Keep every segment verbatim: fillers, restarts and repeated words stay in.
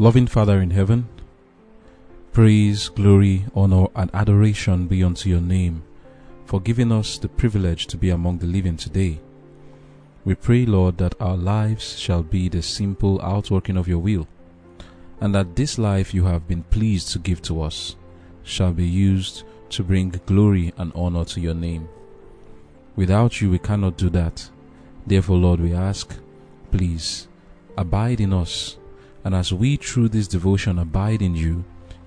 Loving Father in heaven, praise, glory, honor, and adoration be unto your name for giving us the privilege to be among the living today. We pray, Lord, that our lives shall be the simple outworking of your will, and that this life you have been pleased to give to us shall be used to bring glory and honor to your name. Without you, we cannot do that. Therefore, Lord, we ask, please, abide in us, and as we through this devotion abide in you,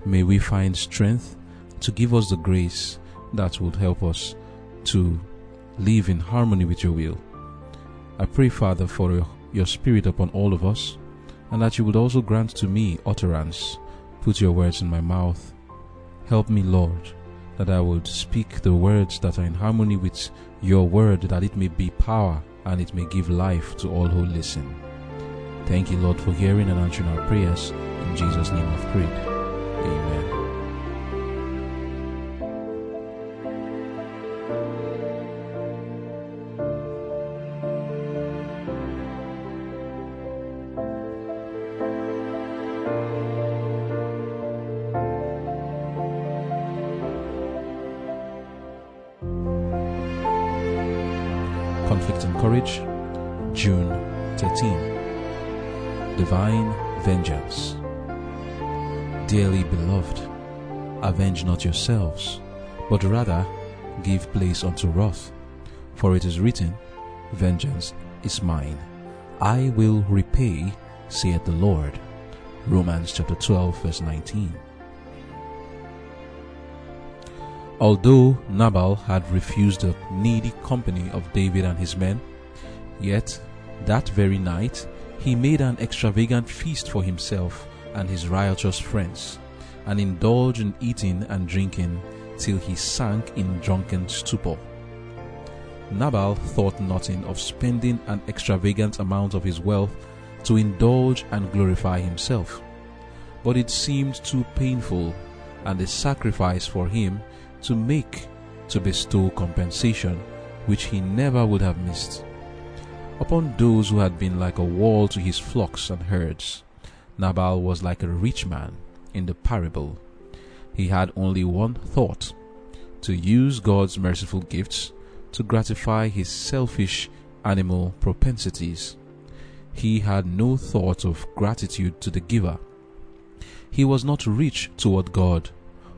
may we find strength to give us the grace that will help us to live in harmony with your will. I pray, Father, for your Spirit upon all of us, and that you would also grant to me utterance. Put your words in my mouth. Help me, Lord, that I would speak the words that are in harmony with your word, that it may be power and it may give life to all who listen. Thank you, Lord, for hearing and answering our prayers. In Jesus' name I've prayed. Amen. Conflict and Courage, June thirteenth. Divine Vengeance. Dearly beloved, avenge not yourselves, but rather give place unto wrath. For it is written, Vengeance is mine, I will repay, saith the Lord. Romans chapter twelve, verse nineteen. Although Nabal had refused the needy company of David and his men, yet that very night he made an extravagant feast for himself and his riotous friends, and indulged in eating and drinking till he sank in drunken stupor. Nabal thought nothing of spending an extravagant amount of his wealth to indulge and glorify himself, but it seemed too painful and a sacrifice for him to make to bestow compensation which he never would have missed upon those who had been like a wall to his flocks and herds. Nabal was like a rich man in the parable. He had only one thought: to use God's merciful gifts to gratify his selfish animal propensities. He had no thought of gratitude to the giver. He was not rich toward God,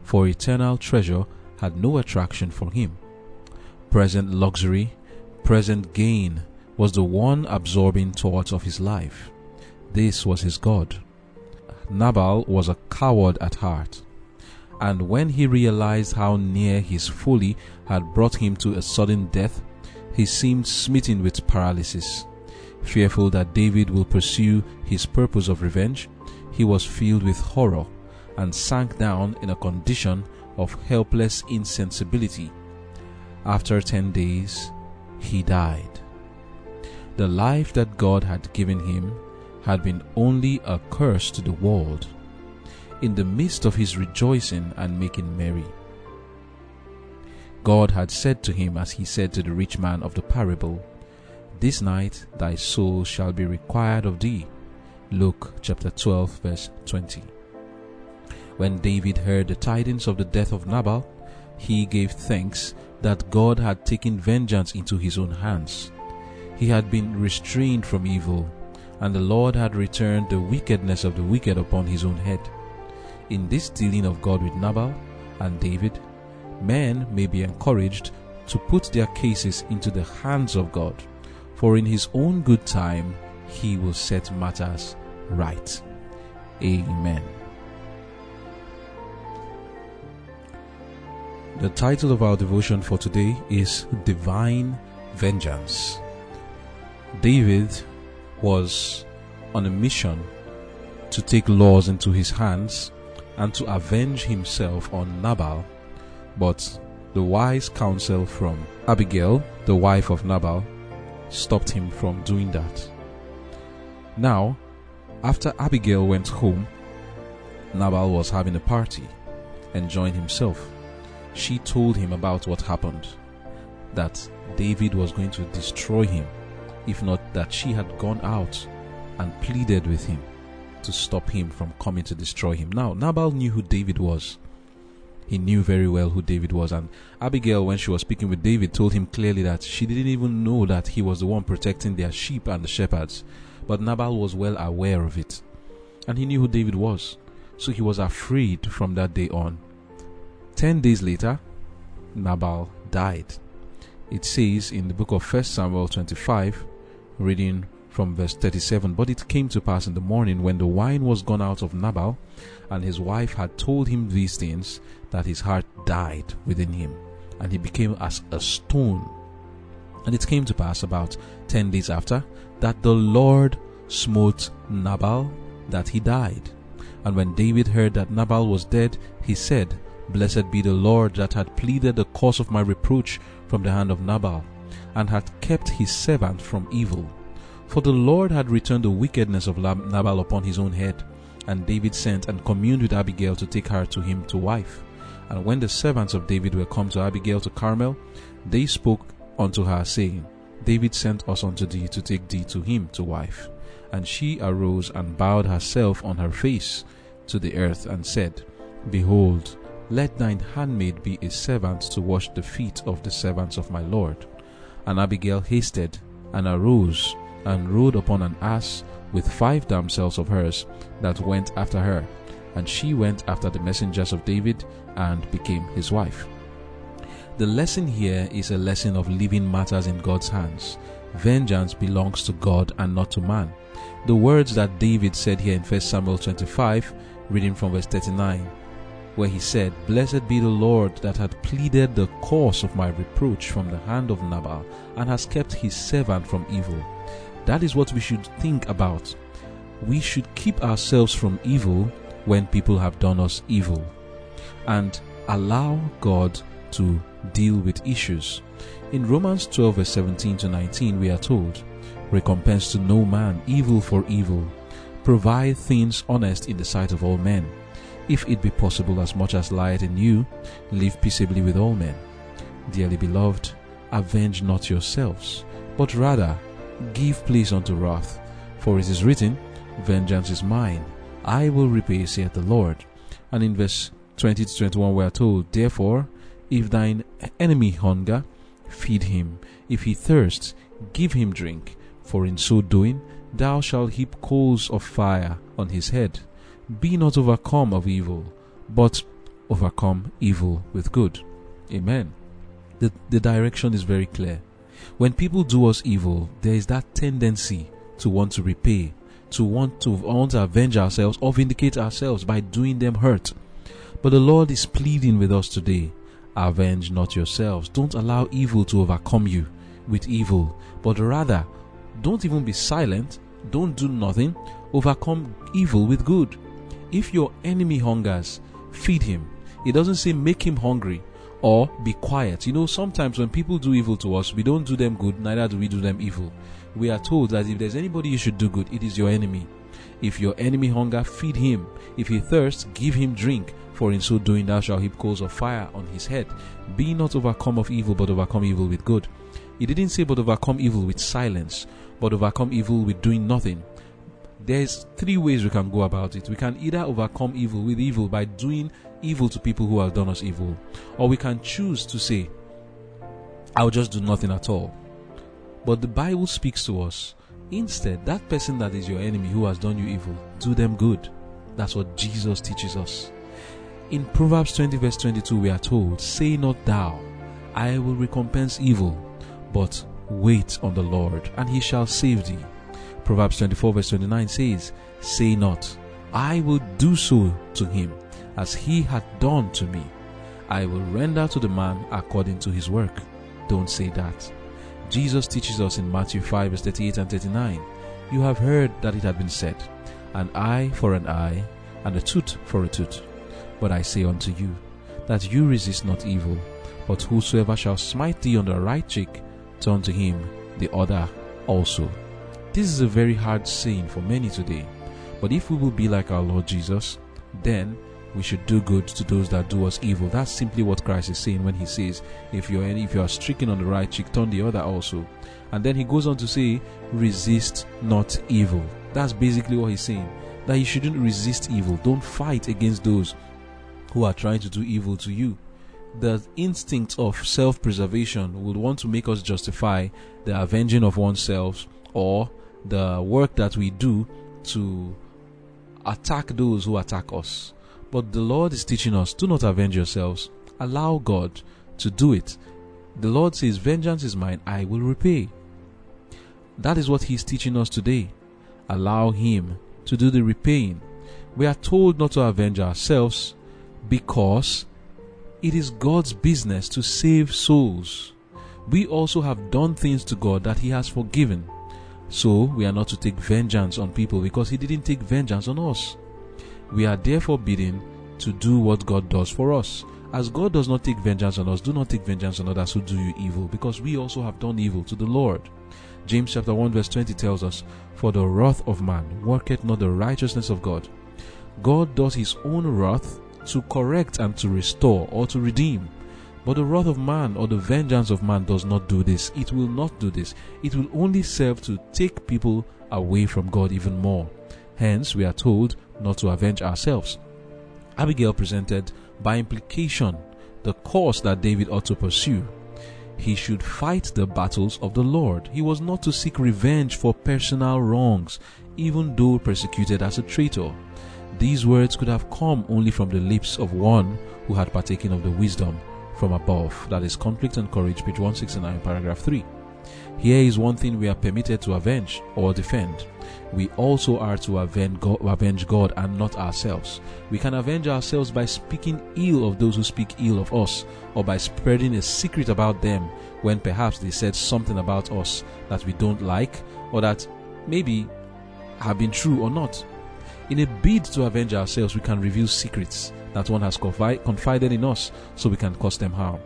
for eternal treasure had no attraction for him. Present luxury, present gain was the one absorbing thought of his life. This was his God. Nabal was a coward at heart, and when he realized how near his folly had brought him to a sudden death, he seemed smitten with paralysis. Fearful that David will pursue his purpose of revenge, he was filled with horror and sank down in a condition of helpless insensibility. After ten days, he died. The life that God had given him had been only a curse to the world, in the midst of his rejoicing and making merry. God had said to him, as he said to the rich man of the parable, This night thy soul shall be required of thee. Luke chapter twelve, verse twenty. When David heard the tidings of the death of Nabal, he gave thanks that God had taken vengeance into his own hands. He had been restrained from evil, and the Lord had returned the wickedness of the wicked upon his own head. In this dealing of God with Nabal and David, men may be encouraged to put their cases into the hands of God, for in his own good time he will set matters right. Amen. The title of our devotion for today is Divine Vengeance. David was on a mission to take laws into his hands and to avenge himself on Nabal, but the wise counsel from Abigail, the wife of Nabal, stopped him from doing that. Now, after Abigail went home, Nabal was having a party, enjoying himself. She told him about what happened, that David was going to destroy him, if not that she had gone out and pleaded with him. to stop him from coming to destroy him. Now, Nabal knew who David was. He knew very well who David was. And Abigail, when she was speaking with David, told him clearly that she didn't even know that he was the one protecting their sheep and the shepherds. But Nabal was well aware of it. And he knew who David was. So he was afraid from that day on. Ten days later, Nabal died. It says in the book of First Samuel twenty-five, reading from verse thirty-seven, "But it came to pass in the morning, when the wine was gone out of Nabal, and his wife had told him these things, that his heart died within him, and he became as a stone. And it came to pass about ten days after, that the Lord smote Nabal, that he died. And when David heard that Nabal was dead, he said, Blessed be the Lord, that had pleaded the cause of my reproach from the hand of Nabal, and had kept his servant from evil. For the Lord had returned the wickedness of Nabal upon his own head. And David sent and communed with Abigail to take her to him to wife. And when the servants of David were come to Abigail to Carmel, they spoke unto her, saying, David sent us unto thee to take thee to him to wife. And she arose and bowed herself on her face to the earth, and said, Behold, let thine handmaid be a servant to wash the feet of the servants of my Lord. And Abigail hasted and arose, and rode upon an ass with five damsels of hers that went after her. And she went after the messengers of David, and became his wife." The lesson here is a lesson of leaving matters in God's hands. Vengeance belongs to God and not to man. The words that David said here in First Samuel twenty-five, reading from verse thirty-nine, where he said, Blessed be the Lord that had pleaded the cause of my reproach from the hand of Nabal, and has kept his servant from evil. That is what we should think about. We should keep ourselves from evil when people have done us evil, and allow God to deal with issues. In Romans twelve, verse seventeen to nineteen, we are told, Recompense to no man evil for evil. Provide things honest in the sight of all men. If it be possible, as much as lieth in you, live peaceably with all men. Dearly beloved, avenge not yourselves, but rather give place unto wrath, for it is written, Vengeance is mine, I will repay, saith the Lord. And in verse twenty to twenty-one we are told, Therefore, if thine enemy hunger, feed him. If he thirst, give him drink. For in so doing, thou shalt heap coals of fire on his head. Be not overcome of evil, but overcome evil with good. Amen. The, the direction is very clear. When people do us evil, there is that tendency to want to repay, to want to want to avenge ourselves or vindicate ourselves by doing them hurt. But the Lord is pleading with us today, avenge not yourselves. Don't allow evil to overcome you with evil, but rather, don't even be silent, don't do nothing, overcome evil with good. If your enemy hungers, feed him. It doesn't say make him hungry, or be quiet. You know, sometimes when people do evil to us, we don't do them good, neither do we do them evil. We are told that if there's anybody you should do good, it is your enemy. If your enemy hunger, feed him. If he thirsts, give him drink. For in so doing, thou shalt heap coals of fire on his head. Be not overcome of evil, but overcome evil with good. It didn't say but overcome evil with silence, but overcome evil with doing nothing. There's three ways we can go about it. We can either overcome evil with evil by doing evil to people who have done us evil, or we can choose to say, I'll just do nothing at all. But the Bible speaks to us, instead, that person that is your enemy who has done you evil, do them good. That's what Jesus teaches us. In Proverbs twenty verse twenty-two, we are told, Say not thou, I will recompense evil, but wait on the Lord, and he shall save thee. Proverbs twenty-four verse twenty-nine says, Say not, I will do so to him, as he hath done to me. I will render to the man according to his work. Don't say that. Jesus teaches us in Matthew five verse thirty-eight and thirty-nine, You have heard that it had been said, An eye for an eye, and a tooth for a tooth. But I say unto you, that you resist not evil, but whosoever shall smite thee on the right cheek, turn to him the other also. This is a very hard saying for many today, but if we will be like our Lord Jesus, then we should do good to those that do us evil. That's simply what Christ is saying when he says, if you are if you are stricken on the right cheek, turn the other also. And then he goes on to say, resist not evil. That's basically what he's saying. that you shouldn't resist evil. Don't fight against those who are trying to do evil to you. The instinct of self-preservation would want to make us justify the avenging of oneself or the work that we do to attack those who attack us. But the Lord is teaching us, do not avenge yourselves. Allow God to do it. The Lord says, vengeance is mine, I will repay. That is what He's teaching us today. Allow Him to do the repaying. We are told not to avenge ourselves because it is God's business to save souls. We also have done things to God that He has forgiven. So we are not to take vengeance on people because He didn't take vengeance on us. We are therefore bidden to do what God does for us. As God does not take vengeance on us, do not take vengeance on others who do you evil, because we also have done evil to the Lord. James chapter one verse twenty tells us, for the wrath of man worketh not the righteousness of God. God does His own wrath to correct and to restore or to redeem. But the wrath of man or the vengeance of man does not do this. It will not do this. It will only serve to take people away from God even more. Hence, we are told not to avenge ourselves. Abigail presented, by implication, the course that David ought to pursue. He should fight the battles of the Lord. He was not to seek revenge for personal wrongs, even though persecuted as a traitor. These words could have come only from the lips of one who had partaken of the wisdom from above. That is Conflict and Courage, page one sixty-nine, paragraph three. Here is one thing we are permitted to avenge or defend. We also are to avenge God and not ourselves. We can avenge ourselves by speaking ill of those who speak ill of us, or by spreading a secret about them when perhaps they said something about us that we don't like, or that maybe have been true or not. In a bid to avenge ourselves, we can reveal secrets that one has confided in us so we can cause them harm.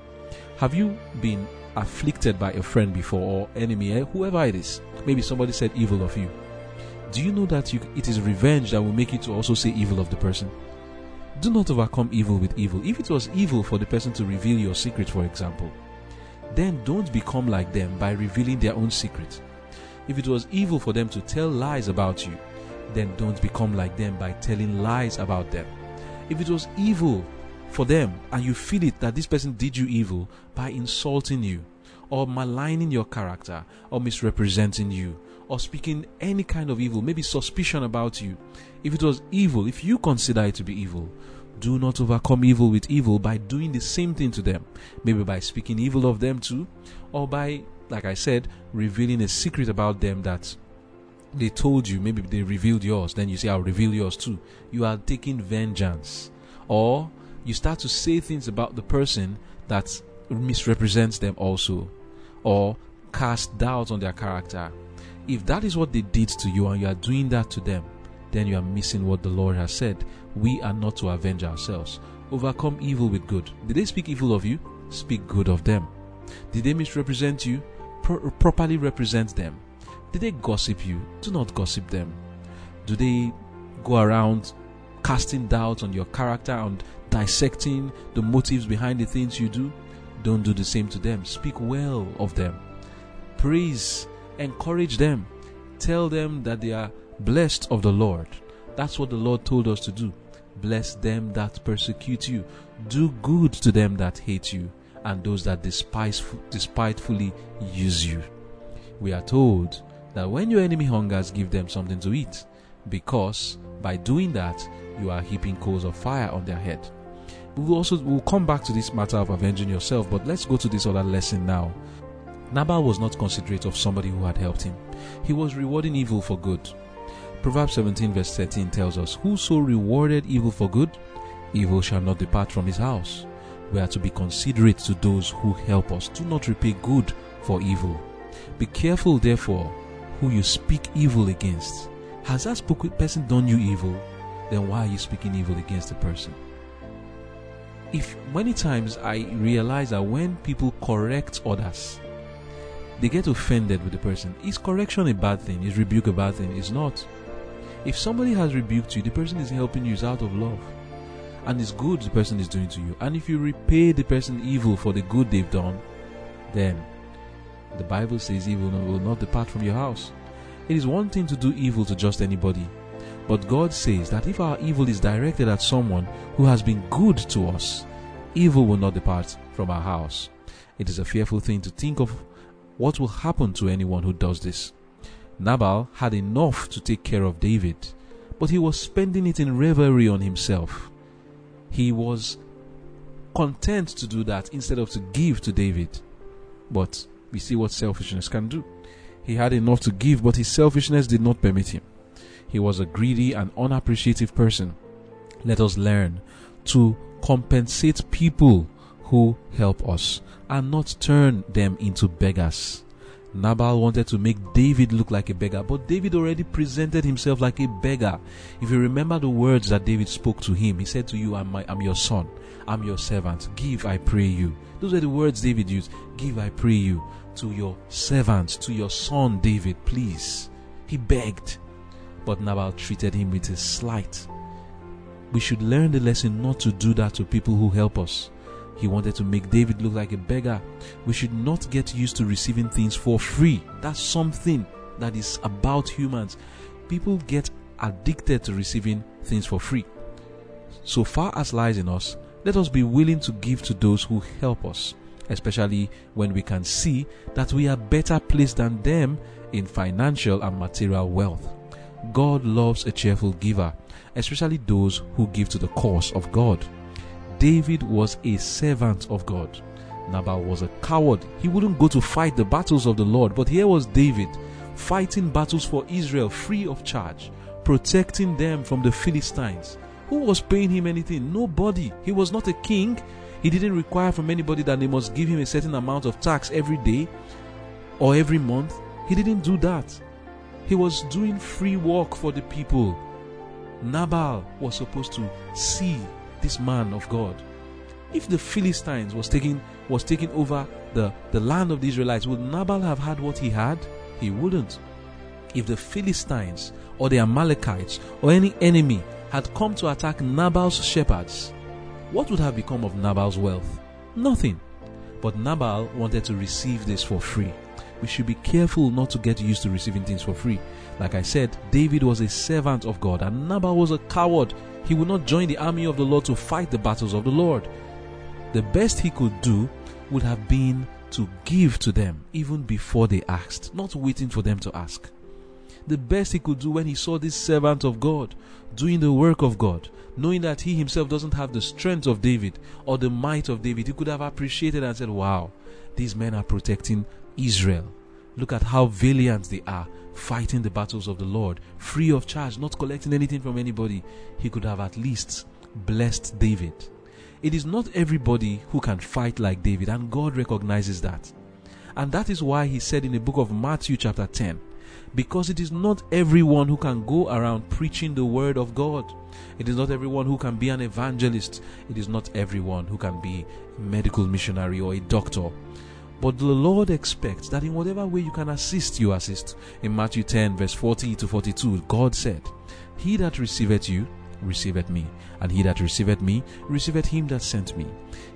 Have you been afflicted by a friend before, or enemy, whoever it is? Maybe somebody said evil of you. Do you know that you, it is revenge that will make you to also say evil of the person? Do not overcome evil with evil. If it was evil for the person to reveal your secret, for example, then don't become like them by revealing their own secret. If it was evil for them to tell lies about you, then don't become like them by telling lies about them. If it was evil for them and you feel it that this person did you evil by insulting you, or maligning your character, or misrepresenting you, or speaking any kind of evil, maybe suspicion about you. If it was evil, if you consider it to be evil, do not overcome evil with evil by doing the same thing to them. Maybe by speaking evil of them too, or by, like I said, revealing a secret about them that they told you. Maybe they revealed yours, then you say, I'll reveal yours too. You are taking vengeance. Or you start to say things about the person that misrepresents them also, or cast doubt on their character. If that is what they did to you and you are doing that to them, then you are missing what the Lord has said. We are not to avenge ourselves. Overcome evil with good. Did they speak evil of you? Speak good of them. Did they misrepresent you? Pro- properly represent them. Did they gossip you? Do not gossip them. Do they go around casting doubt on your character and dissecting the motives behind the things you do? Don't do the same to them. Speak well of them. Praise, encourage them. Tell them that they are blessed of the Lord. That's what the Lord told us to do. Bless them that persecute you. Do good to them that hate you, and those that despisef- despitefully use you. We are told that when your enemy hungers, give them something to eat, because by doing that, you are heaping coals of fire on their head. We'll also we'll come back to this matter of avenging yourself, but let's go to this other lesson now. Nabal was not considerate of somebody who had helped him. He was rewarding evil for good. Proverbs seventeen verse thirteen tells us, whoso rewarded evil for good, evil shall not depart from his house. We are to be considerate to those who help us. Do not repay good for evil. Be careful, therefore, who you speak evil against. Has that person done you evil? Then why are you speaking evil against the person? If many times I realize that when people correct others, they get offended with the person. Is correction a bad thing? Is rebuke a bad thing? It's not. If somebody has rebuked you, the person is helping you, is out of love. And it's good the person is doing to you. And if you repay the person evil for the good they've done, then the Bible says evil will not depart from your house. It is one thing to do evil to just anybody, But God says that if our evil is directed at someone who has been good to us, evil will not depart from our house. It is a fearful thing to think of what will happen to anyone who does this. Nabal had enough to take care of David, but he was spending it in revelry on himself. He was content to do that instead of to give to David. But we see what selfishness can do. He had enough to give, but his selfishness did not permit him. He was a greedy and unappreciative person. Let us learn to compensate people who help us and not turn them into beggars. Nabal wanted to make David look like a beggar, but David already presented himself like a beggar. If you remember the words that David spoke to him, he said to you, I'm, my, I'm your son, I'm your servant, give, I pray you. Those are the words David used, give, I pray you, to your servant, to your son David, please. He begged, but Nabal treated him with a slight. We should learn the lesson not to do that to people who help us. He wanted to make David look like a beggar. We should not get used to receiving things for free. That's something that is about humans. People get addicted to receiving things for free. So far as lies in us, let us be willing to give to those who help us, especially when we can see that we are better placed than them in financial and material wealth. God loves a cheerful giver, especially those who give to the cause of God. David was a servant of God. Nabal was a coward. He wouldn't go to fight the battles of the Lord. But here was David fighting battles for Israel free of charge, protecting them from the Philistines. Who was paying him anything? Nobody. He was not a king. He didn't require from anybody that they must give him a certain amount of tax every day or every month. He didn't do that. He was doing free work for the people. Nabal was supposed to see this man of God. If the Philistines was taking was taking over the, the land of the Israelites, would Nabal have had what he had? He wouldn't. If the Philistines or the Amalekites or any enemy had come to attack Nabal's shepherds, what would have become of Nabal's wealth? Nothing. But Nabal wanted to receive this for free. We should be careful not to get used to receiving things for free. Like I said, David was a servant of God, and Nabal was a coward. He would not join the army of the Lord to fight the battles of the Lord. The best he could do would have been to give to them even before they asked, not waiting for them to ask. The best he could do when he saw this servant of God doing the work of God, knowing that he himself doesn't have the strength of David or the might of David, he could have appreciated and said, wow, these men are protecting Israel. Look at how valiant they are, fighting the battles of the Lord, free of charge, not collecting anything from anybody. He could have at least blessed David. It is not everybody who can fight like David, and God recognizes that. And that is why he said in the book of Matthew chapter ten, because it is not everyone who can go around preaching the word of God. It is not everyone who can be an evangelist. It is not everyone who can be a medical missionary or a doctor. But the Lord expects that in whatever way you can assist, you assist. In Matthew ten, verse forty to forty-two, God said, He that receiveth you, receiveth me. And he that receiveth me, receiveth him that sent me.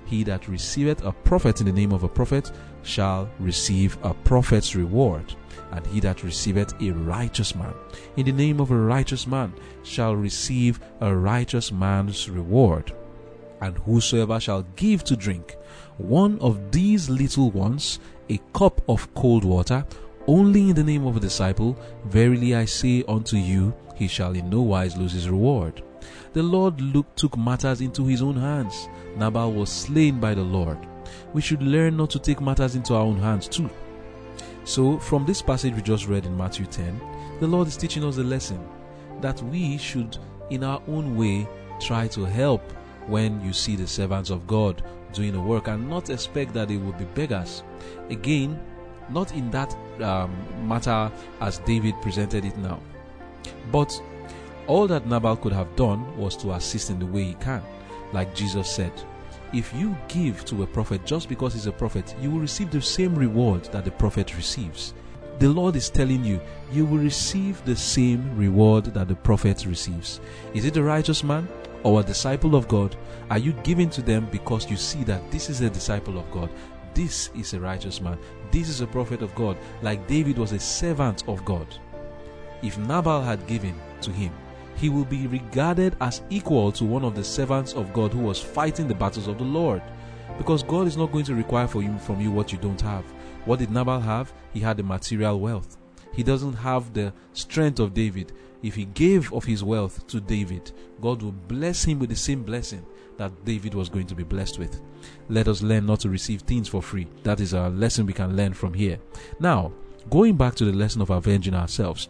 He that receiveth a prophet in the name of a prophet shall receive a prophet's reward. And he that receiveth a righteous man in the name of a righteous man shall receive a righteous man's reward. And whosoever shall give to drink one of these little ones a cup of cold water only in the name of a disciple, verily I say unto you, he shall in no wise lose his reward. The Lord looked, took matters into his own hands. Nabal was slain by the Lord. We should learn not to take matters into our own hands too. So from this passage we just read in Matthew ten, the Lord is teaching us a lesson that we should in our own way try to help when you see the servants of God doing the work, and not expect that they will be beggars. Again, not in that um, matter as David presented it now. But all that Nabal could have done was to assist in the way he can. Like Jesus said, if you give to a prophet just because he's a prophet, you will receive the same reward that the prophet receives. The Lord is telling you, you will receive the same reward that the prophet receives. Is it a righteous man or a disciple of God? Are you giving to them because you see that this is a disciple of God? This is a righteous man. This is a prophet of God. Like David was a servant of God. If Nabal had given to him, he will be regarded as equal to one of the servants of God who was fighting the battles of the Lord. Because God is not going to require for you, from you what you don't have. What did Nabal have? He had the material wealth. He doesn't have the strength of David. If he gave of his wealth to David, God will bless him with the same blessing that David was going to be blessed with. Let us learn not to receive things for free. That is a lesson we can learn from here. Now, going back to the lesson of avenging ourselves.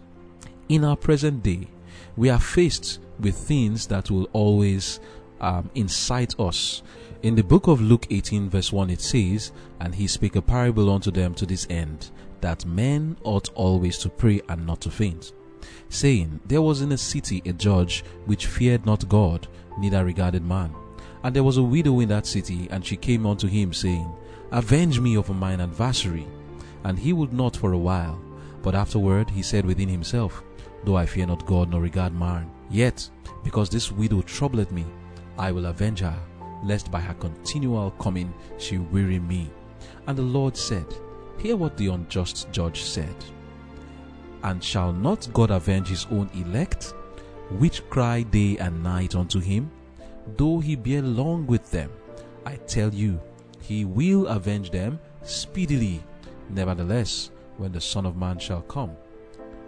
In our present day, we are faced with things that will always um, incite us. In the book of Luke eighteen verse one, it says, "And he spake a parable unto them to this end, that men ought always to pray and not to faint, saying, There was in a city a judge which feared not God, neither regarded man. And there was a widow in that city, and she came unto him, saying, Avenge me of mine adversary. And he would not for a while. But afterward he said within himself, Though I fear not God nor regard man, yet because this widow troubleth me, I will avenge her, lest by her continual coming she weary me. And the Lord said, Hear what the unjust judge said. And shall not God avenge his own elect, which cry day and night unto him? Though he bear long with them, I tell you, he will avenge them speedily. Nevertheless, when the Son of Man shall come,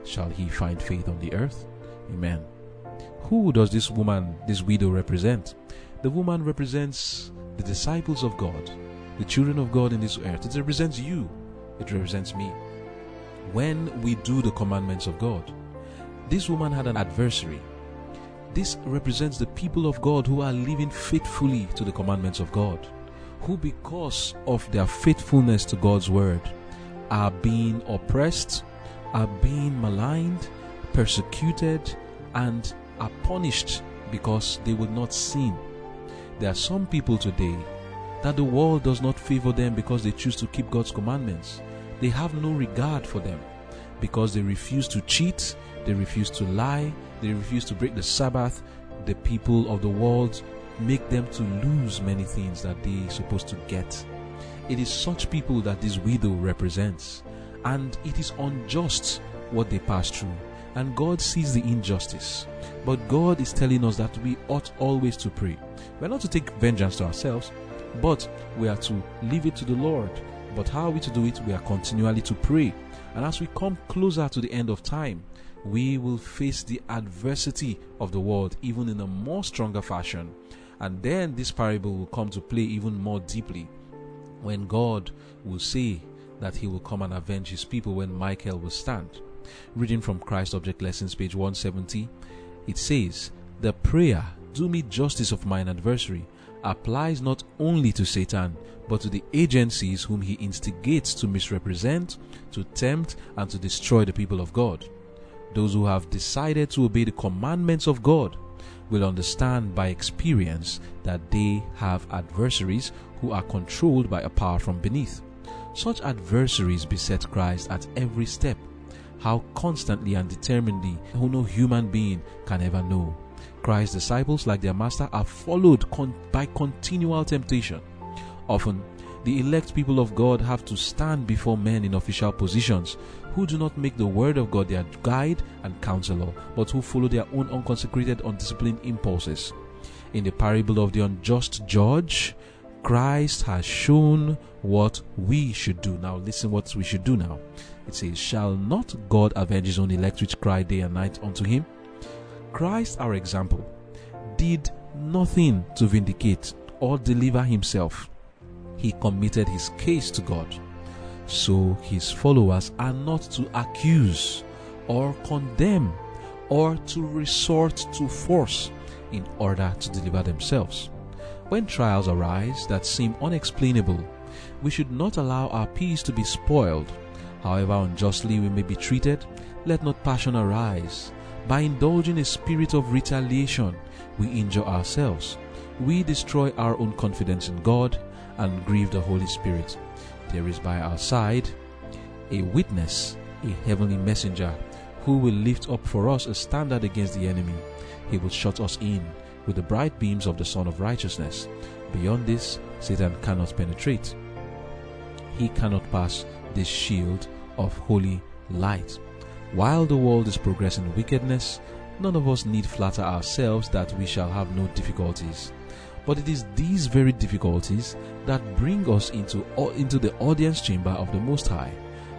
shall he find faith on the earth?" Amen. Who does this woman, this widow, represent? The woman represents the disciples of God, the children of God in this earth. It represents you. It represents me. When we do the commandments of God, this woman had an adversary. This represents the people of God who are living faithfully to the commandments of God, who because of their faithfulness to God's word are being oppressed, are being maligned, persecuted, and are punished because they will not sin. There are some people today that the world does not favor them because they choose to keep God's commandments. They have no regard for them because they refuse to cheat, they refuse to lie, they refuse to break the Sabbath. The people of the world make them to lose many things that they are supposed to get. It is such people that this widow represents, and it is unjust what they pass through, and God sees the injustice. But God is telling us that we ought always to pray. We are not to take vengeance to ourselves, but we are to leave it to the Lord. But how are we to do it? We are continually to pray. And as we come closer to the end of time, we will face the adversity of the world even in a more stronger fashion. And then this parable will come to play even more deeply when God will say that he will come and avenge his people when Michael will stand. Reading from Christ Object Lessons, page one seventy, it says, "The prayer, do me justice of mine adversary, applies not only to Satan, but to the agencies whom he instigates to misrepresent, to tempt, and to destroy the people of God. Those who have decided to obey the commandments of God will understand by experience that they have adversaries who are controlled by a power from beneath. Such adversaries beset Christ at every step, how constantly and determinedly who no human being can ever know. Christ's disciples, like their master, are followed con- by continual temptation. Often, the elect people of God have to stand before men in official positions who do not make the word of God their guide and counselor, but who follow their own unconsecrated, undisciplined impulses. In the parable of the unjust judge, Christ has shown what we should do." Now listen what we should do now. It says, "Shall not God avenge his own elect which cry day and night unto him?" Christ, our example, did nothing to vindicate or deliver himself. He committed his case to God. So his followers are not to accuse or condemn or to resort to force in order to deliver themselves. When trials arise that seem unexplainable, we should not allow our peace to be spoiled. However unjustly we may be treated, let not passion arise. By indulging a spirit of retaliation, we injure ourselves. We destroy our own confidence in God and grieve the Holy Spirit. There is by our side a witness, a heavenly messenger, who will lift up for us a standard against the enemy. He will shut us in with the bright beams of the Sun of Righteousness. Beyond this, Satan cannot penetrate. He cannot pass this shield of holy light. While the world is progressing in wickedness, None of us need flatter ourselves that we shall have no difficulties. But it is these very difficulties that bring us into, into the audience chamber of the Most High.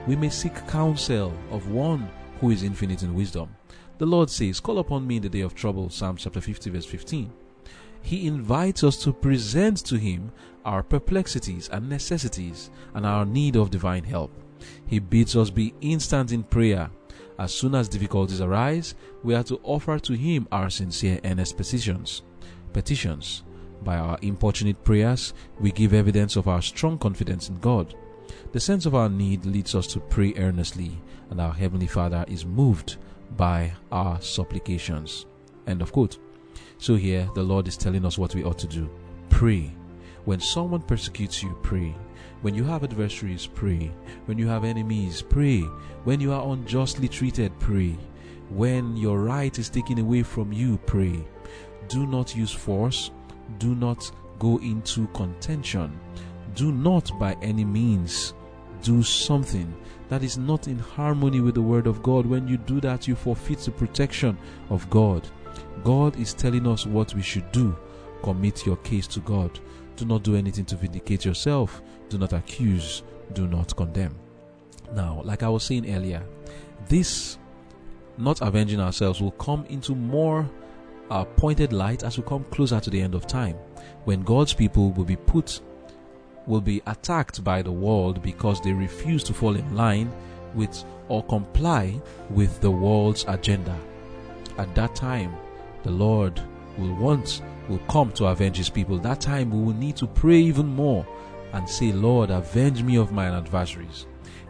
We may seek counsel of one who is infinite in wisdom. The Lord says, "Call upon me in the day of trouble," Psalm chapter fifty, verse fifteen. He invites us to present to him our perplexities and necessities and our need of divine help. He bids us be instant in prayer. As soon as difficulties arise, we are to offer to him our sincere earnest petitions. Petitions. By our importunate prayers, we give evidence of our strong confidence in God. The sense of our need leads us to pray earnestly, and our Heavenly Father is moved by our supplications. End of quote. So here, the Lord is telling us what we ought to do. Pray. When someone persecutes you, pray. When you have adversaries, pray. When you have enemies, pray. When you are unjustly treated, pray. When your right is taken away from you, pray. Do not use force. Do not go into contention. Do not by any means do something that is not in harmony with the word of God. When you do that, you forfeit the protection of God. God is telling us what we should do. Commit your case to God. Do not do anything to vindicate yourself. Do not accuse. Do not condemn. Now, like I was saying earlier, this not avenging ourselves will come into more uh, pointed light as we come closer to the end of time, when God's people will be put, will be attacked by the world because they refuse to fall in line with or comply with the world's agenda. At that time, the Lord will want will come to avenge his people. That time we will need to pray even more and say, "Lord, avenge me of mine adversaries."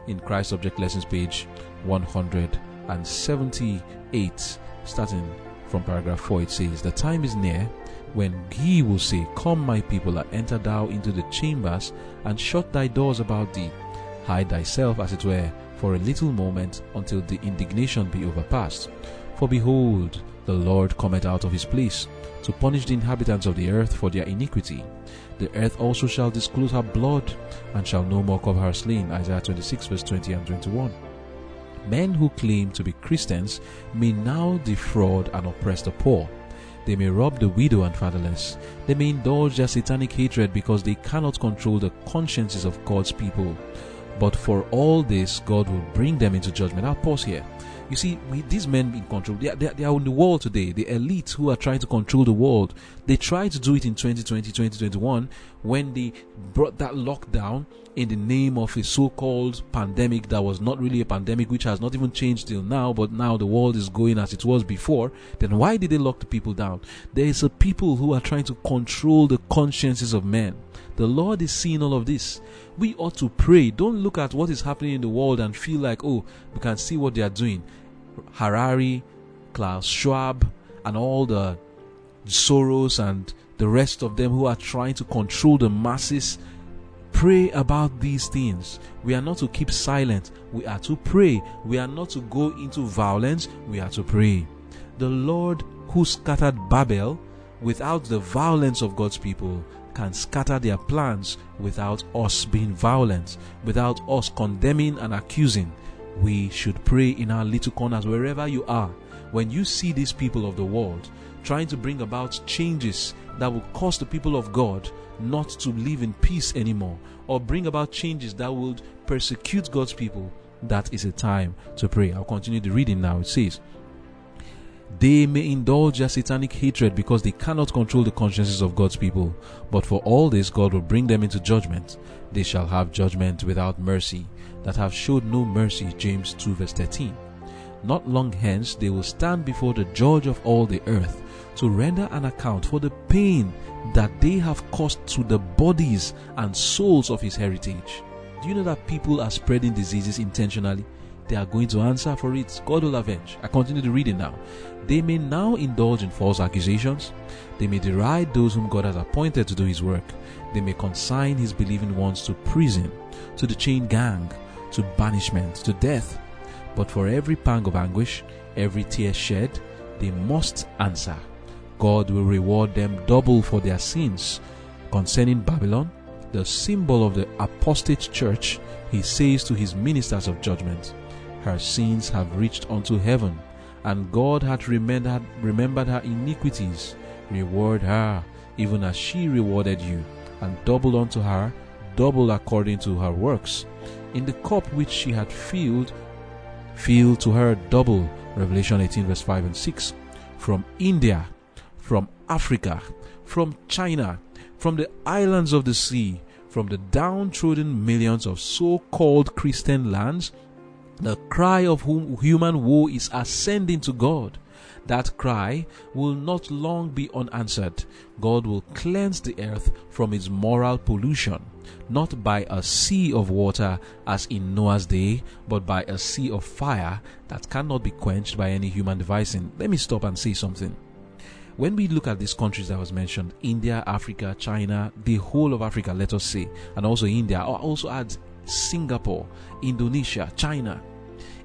In Christ Object Lessons, page one hundred seventy-eight, starting from paragraph four, it says, "The time is near when he will say, Come, my people, and enter thou into the chambers, and shut thy doors about thee. Hide thyself, as it were, for a little moment, until the indignation be overpast. For behold, the Lord cometh out of his place, to punish the inhabitants of the earth for their iniquity. The earth also shall disclose her blood, and shall no more cover her slain." Isaiah twenty-six, verse twenty and twenty-one. Men who claim to be Christians may now defraud and oppress the poor. They may rob the widow and fatherless. They may indulge their satanic hatred because they cannot control the consciences of God's people. But for all this, God will bring them into judgment. I'll pause here. You see, these men in control, they are, they are in the world today. The elite who are trying to control the world, they tried to do it in twenty twenty, twenty twenty-one, when they brought that lockdown in the name of a so-called pandemic that was not really a pandemic, which has not even changed till now, but now the world is going as it was before. Then why did they lock the people down? There is a people who are trying to control the consciences of men. The Lord is seeing all of this. We ought to pray. Don't look at what is happening in the world and feel like, oh, we can see what they are doing. Harari, Klaus Schwab, and all the Soros and the rest of them who are trying to control the masses. Pray about these things. We are not to keep silent. We are to pray. We are not to go into violence. We are to pray. The Lord who scattered Babel without the violence of God's people can scatter their plans without us being violent, without us condemning and accusing. We should pray in our little corners, wherever you are. When you see these people of the world trying to bring about changes that will cause the people of God not to live in peace anymore, or bring about changes that would persecute God's people, that is a time to pray. I'll continue the reading now. It says, "They may indulge their satanic hatred because they cannot control the consciences of God's people. But for all this, God will bring them into judgment. They shall have judgment without mercy, that have showed no mercy." James two, verse thirteen. "Not long hence, they will stand before the judge of all the earth to render an account for the pain that they have caused to the bodies and souls of his heritage." Do you know that people are spreading diseases intentionally? They are going to answer for it. God will avenge. I continue the reading now. "They may now indulge in false accusations. They may deride those whom God has appointed to do his work. They may consign his believing ones to prison, to the chain gang, to banishment, to death. But for every pang of anguish, every tear shed, they must answer. God will reward them double for their sins. Concerning Babylon, the symbol of the apostate church, he says to his ministers of judgment, Her sins have reached unto heaven, and God hath remembered, remembered her iniquities. Reward her, even as she rewarded you, and double unto her, double according to her works. In the cup which she had filled, fill to her double. Revelation eighteen verse five and six. From India, from Africa, from China, from the islands of the sea, from the downtrodden millions of so-called Christian lands, the cry of human woe is ascending to God. That cry will not long be unanswered. God will cleanse the earth from its moral pollution, not by a sea of water as in Noah's day, but by a sea of fire that cannot be quenched by any human devising. Let me stop and say something. When we look at these countries that was mentioned, India, Africa, China, the whole of Africa, let us say, and also India, also adds Singapore, Indonesia, China.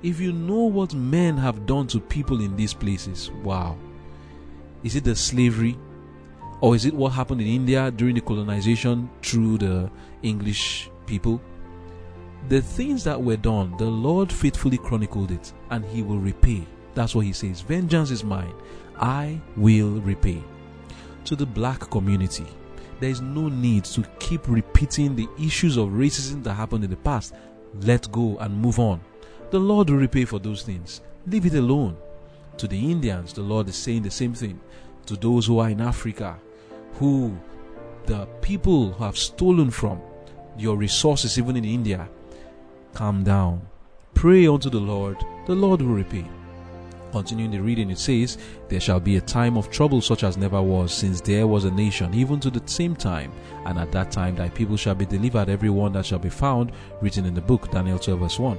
If you know what men have done to people in these places, wow. Is it the slavery? Or is it what happened in India during the colonization through the English people? The things that were done, the Lord faithfully chronicled it, and He will repay. That's what He says. Vengeance is mine. I will repay. To the black community, there is no need to keep repeating the issues of racism that happened in the past. Let go and move on. The Lord will repay for those things. Leave it alone. To the Indians, the Lord is saying the same thing. To those who are in Africa, who the people have stolen from your resources, even in India, calm down. Pray unto the Lord. The Lord will repay. Continuing the reading, it says, there shall be a time of trouble such as never was since there was a nation, even to the same time. And at that time thy people shall be delivered, every one that shall be found written in the book. Daniel twelve verse one.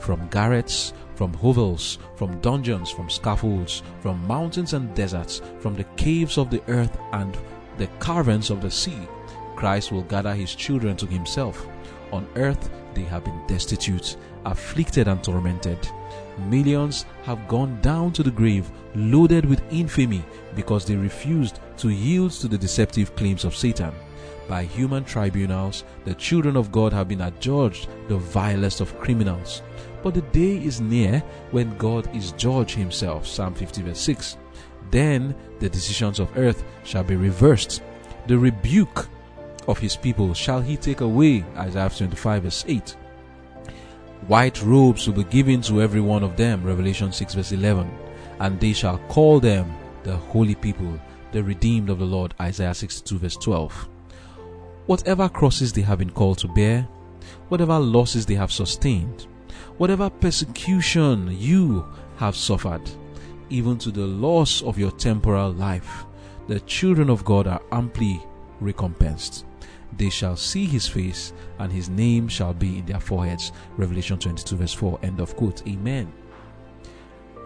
From garrets, from hovels, from dungeons, from scaffolds, from mountains and deserts, from the caves of the earth and the caverns of the sea, Christ will gather His children to Himself. On earth they have been destitute, afflicted and tormented. Millions have gone down to the grave, loaded with infamy, because they refused to yield to the deceptive claims of Satan. By human tribunals, the children of God have been adjudged the vilest of criminals. But the day is near when God is judge Himself. Psalm fifty verse six. Then the decisions of earth shall be reversed. The rebuke of His people shall He take away. Isaiah twenty-five verse eight. White robes will be given to every one of them, Revelation six verse eleven, and they shall call them the holy people, the redeemed of the Lord, Isaiah sixty-two verse twelve. Whatever crosses they have been called to bear, whatever losses they have sustained, whatever persecution you have suffered, even to the loss of your temporal life, the children of God are amply recompensed. They shall see His face, and His name shall be in their foreheads. Revelation twenty-two verse four. End of quote. Amen.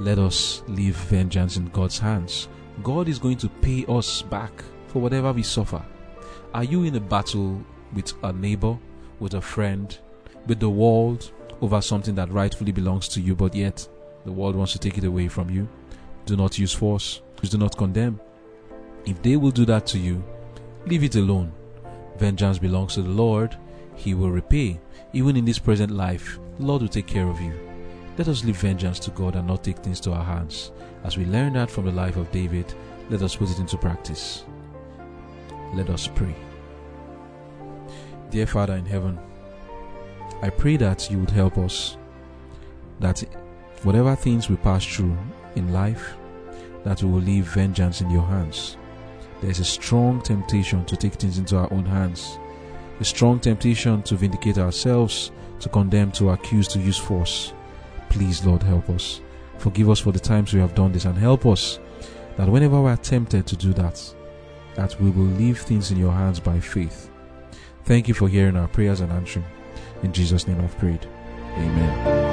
Let us leave vengeance in God's hands. God is going to pay us back for whatever we suffer. Are you in a battle with a neighbor, with a friend, with the world, over something that rightfully belongs to you, but yet the world wants to take it away from you? Do not use force. Do not condemn. If they will do that to you, leave it alone. Vengeance belongs to the Lord. He will repay. Even in this present life, the Lord will take care of you. Let us leave vengeance to God and not take things to our hands. As we learn that from the life of David, let us put it into practice. Let us pray. Dear Father in heaven, I pray that you would help us, that whatever things we pass through in life, that we will leave vengeance in your hands. There's a strong temptation to take things into our own hands, a strong temptation to vindicate ourselves, to condemn, to accuse, to use force. Please, Lord, help us. Forgive us for the times we have done this, and help us that whenever we are tempted to do that, that we will leave things in your hands by faith. Thank you for hearing our prayers and answering. In Jesus' name I've prayed. Amen.